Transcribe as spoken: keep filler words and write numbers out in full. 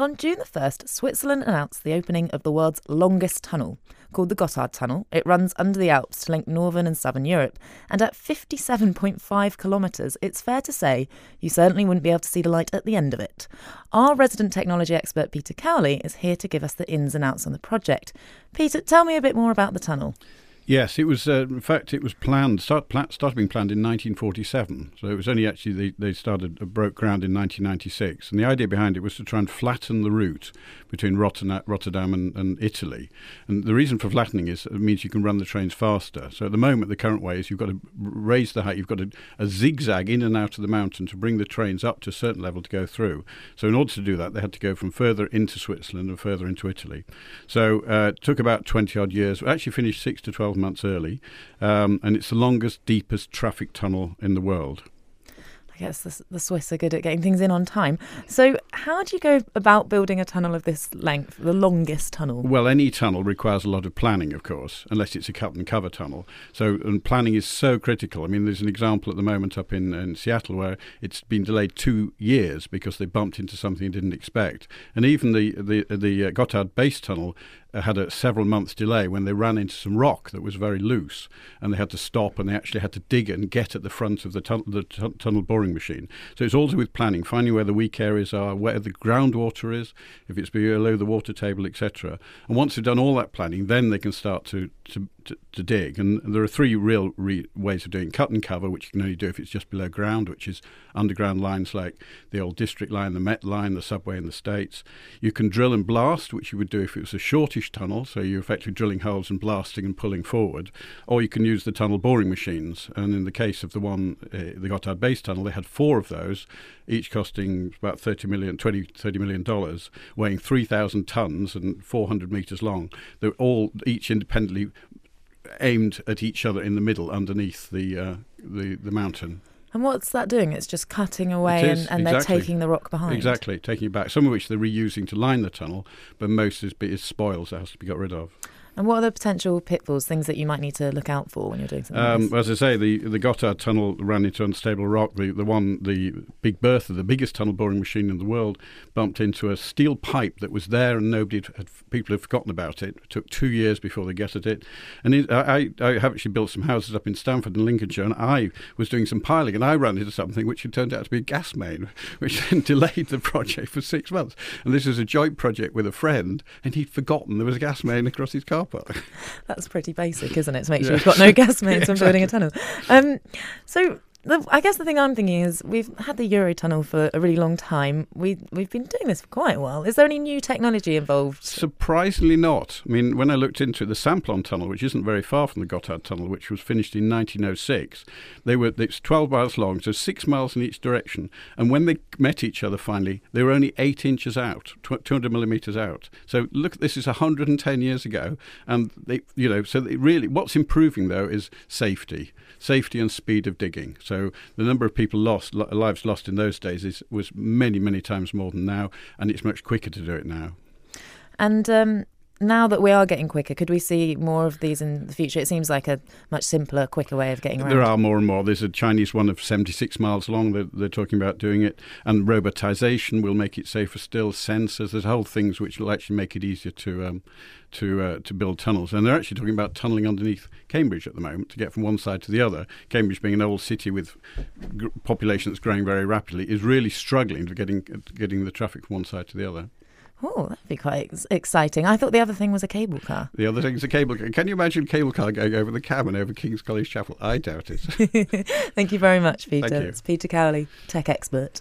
On June the first, Switzerland announced the opening of the world's longest tunnel, called the Gotthard Tunnel. It runs under the Alps to link northern and southern Europe, and at fifty-seven point five kilometres, it's fair to say you certainly wouldn't be able to see the light at the end of it. Our resident technology expert Peter Cowley is here to give us the ins and outs on the project. Peter, tell me a bit more about the tunnel. Yes, it was. Uh, in fact, it was planned. Start, pla- started being planned in nineteen forty-seven. So it was only actually they, they started uh, broke ground in nineteen ninety-six. And the idea behind it was to try and flatten the route between Rotterdam, Rotterdam and, and Italy. And the reason for flattening is it means you can run the trains faster. So at the moment, the current way is you've got to raise the height. You've got a, a zigzag in and out of the mountain to bring the trains up to a certain level to go through. So in order to do that, they had to go from further into Switzerland and further into Italy. So uh, it took about twenty odd years. We actually finished six to twelve months early, um, and it's the longest, deepest traffic tunnel in the world. I guess the, the Swiss are good at getting things in on time. So how do you go about building a tunnel of this length, the longest tunnel? Well, any tunnel requires a lot of planning, of course, unless it's a cut-and-cover tunnel. So, and planning is so critical. I mean, there's an example at the moment up in, in Seattle where it's been delayed two years because they bumped into something they didn't expect. And even the, the, the Gotthard Base Tunnel had a several months delay when they ran into some rock that was very loose, and they had to stop, and they actually had to dig and get at the front of the, tun- the t- tunnel boring machine. So it's all to do with planning, finding where the weak areas are, where the groundwater is, if it's below the water table, et cetera. And once they've done all that planning, then they can start to to, to, to dig. And there are three real re- ways of doing it. Cut and cover, which you can only do if it's just below ground, which is underground lines like the old District Line, the Met Line, the subway in the States. You can drill and blast, which you would do if it was a shortish tunnel, so you're effectively drilling holes and blasting and pulling forward, or you can use the tunnel boring machines. And in the case of the one, uh, the Gotthard Base Tunnel, they had four of those, each costing about thirty million dollars, weighing three thousand tons and four hundred meters long. They're all each independently aimed at each other in the middle underneath the uh, the, the mountain. And what's that doing? It's just cutting away is, and, and exactly. They're taking the rock behind. Exactly, taking it back. Some of which they're reusing to line the tunnel, but most is, is spoils that has to be got rid of. And what are the potential pitfalls, things that you might need to look out for when you're doing something um, like this? As I say, the, the Gotthard Tunnel ran into unstable rock. The, the one, the Big Bertha, the biggest tunnel boring machine in the world, bumped into a steel pipe that was there and nobody had, people had forgotten about it. It took two years before they got at it. And it, I, I have actually built some houses up in Stamford and Lincolnshire, and I was doing some piling and I ran into something which had turned out to be a gas main, which then delayed the project for six months. And this was a joint project with a friend, and he'd forgotten there was a gas main across his carpet. That's pretty basic, isn't it? To make sure yeah. you've got no gas mains yeah, exactly. When building a tunnel. Um, so the, I guess the thing I'm thinking is we've had the Eurotunnel for a really long time. We, we've been doing this for quite a while. Is there any new technology involved? Surprisingly not. I mean, when I looked into the Samplon tunnel, which isn't very far from the Gotthard Tunnel, which was finished in nineteen oh six, they were it's twelve miles long, so six miles in each direction. And when they met each other finally, they were only eight inches out, two hundred millimetres out. So look, this is one hundred ten years ago. And, they, you know, so they really what's improving, though, is safety, safety and speed of digging. So the number of people lost, lives lost in those days is, was many, many times more than now, and it's much quicker to do it now. And um, now that we are getting quicker, could we see more of these in the future? It seems like a much simpler, quicker way of getting around. There are more and more. There's a Chinese one of seventy-six miles long. They're, they're talking about doing it. And robotisation will make it safer still. Sensors, there's whole things which will actually make it easier to um, to uh, to build tunnels. And they're actually talking about tunnelling underneath Cambridge at the moment to get from one side to the other. Cambridge, being an old city with g- population that's growing very rapidly, is really struggling to getting, getting the traffic from one side to the other. Oh, that'd be quite ex- exciting. I thought the other thing was a cable car. The other thing is a cable car. Can you imagine a cable car going over the Cam and over King's College Chapel? I doubt it. Thank you very much, Peter. Thank you. It's Peter Cowley, tech expert.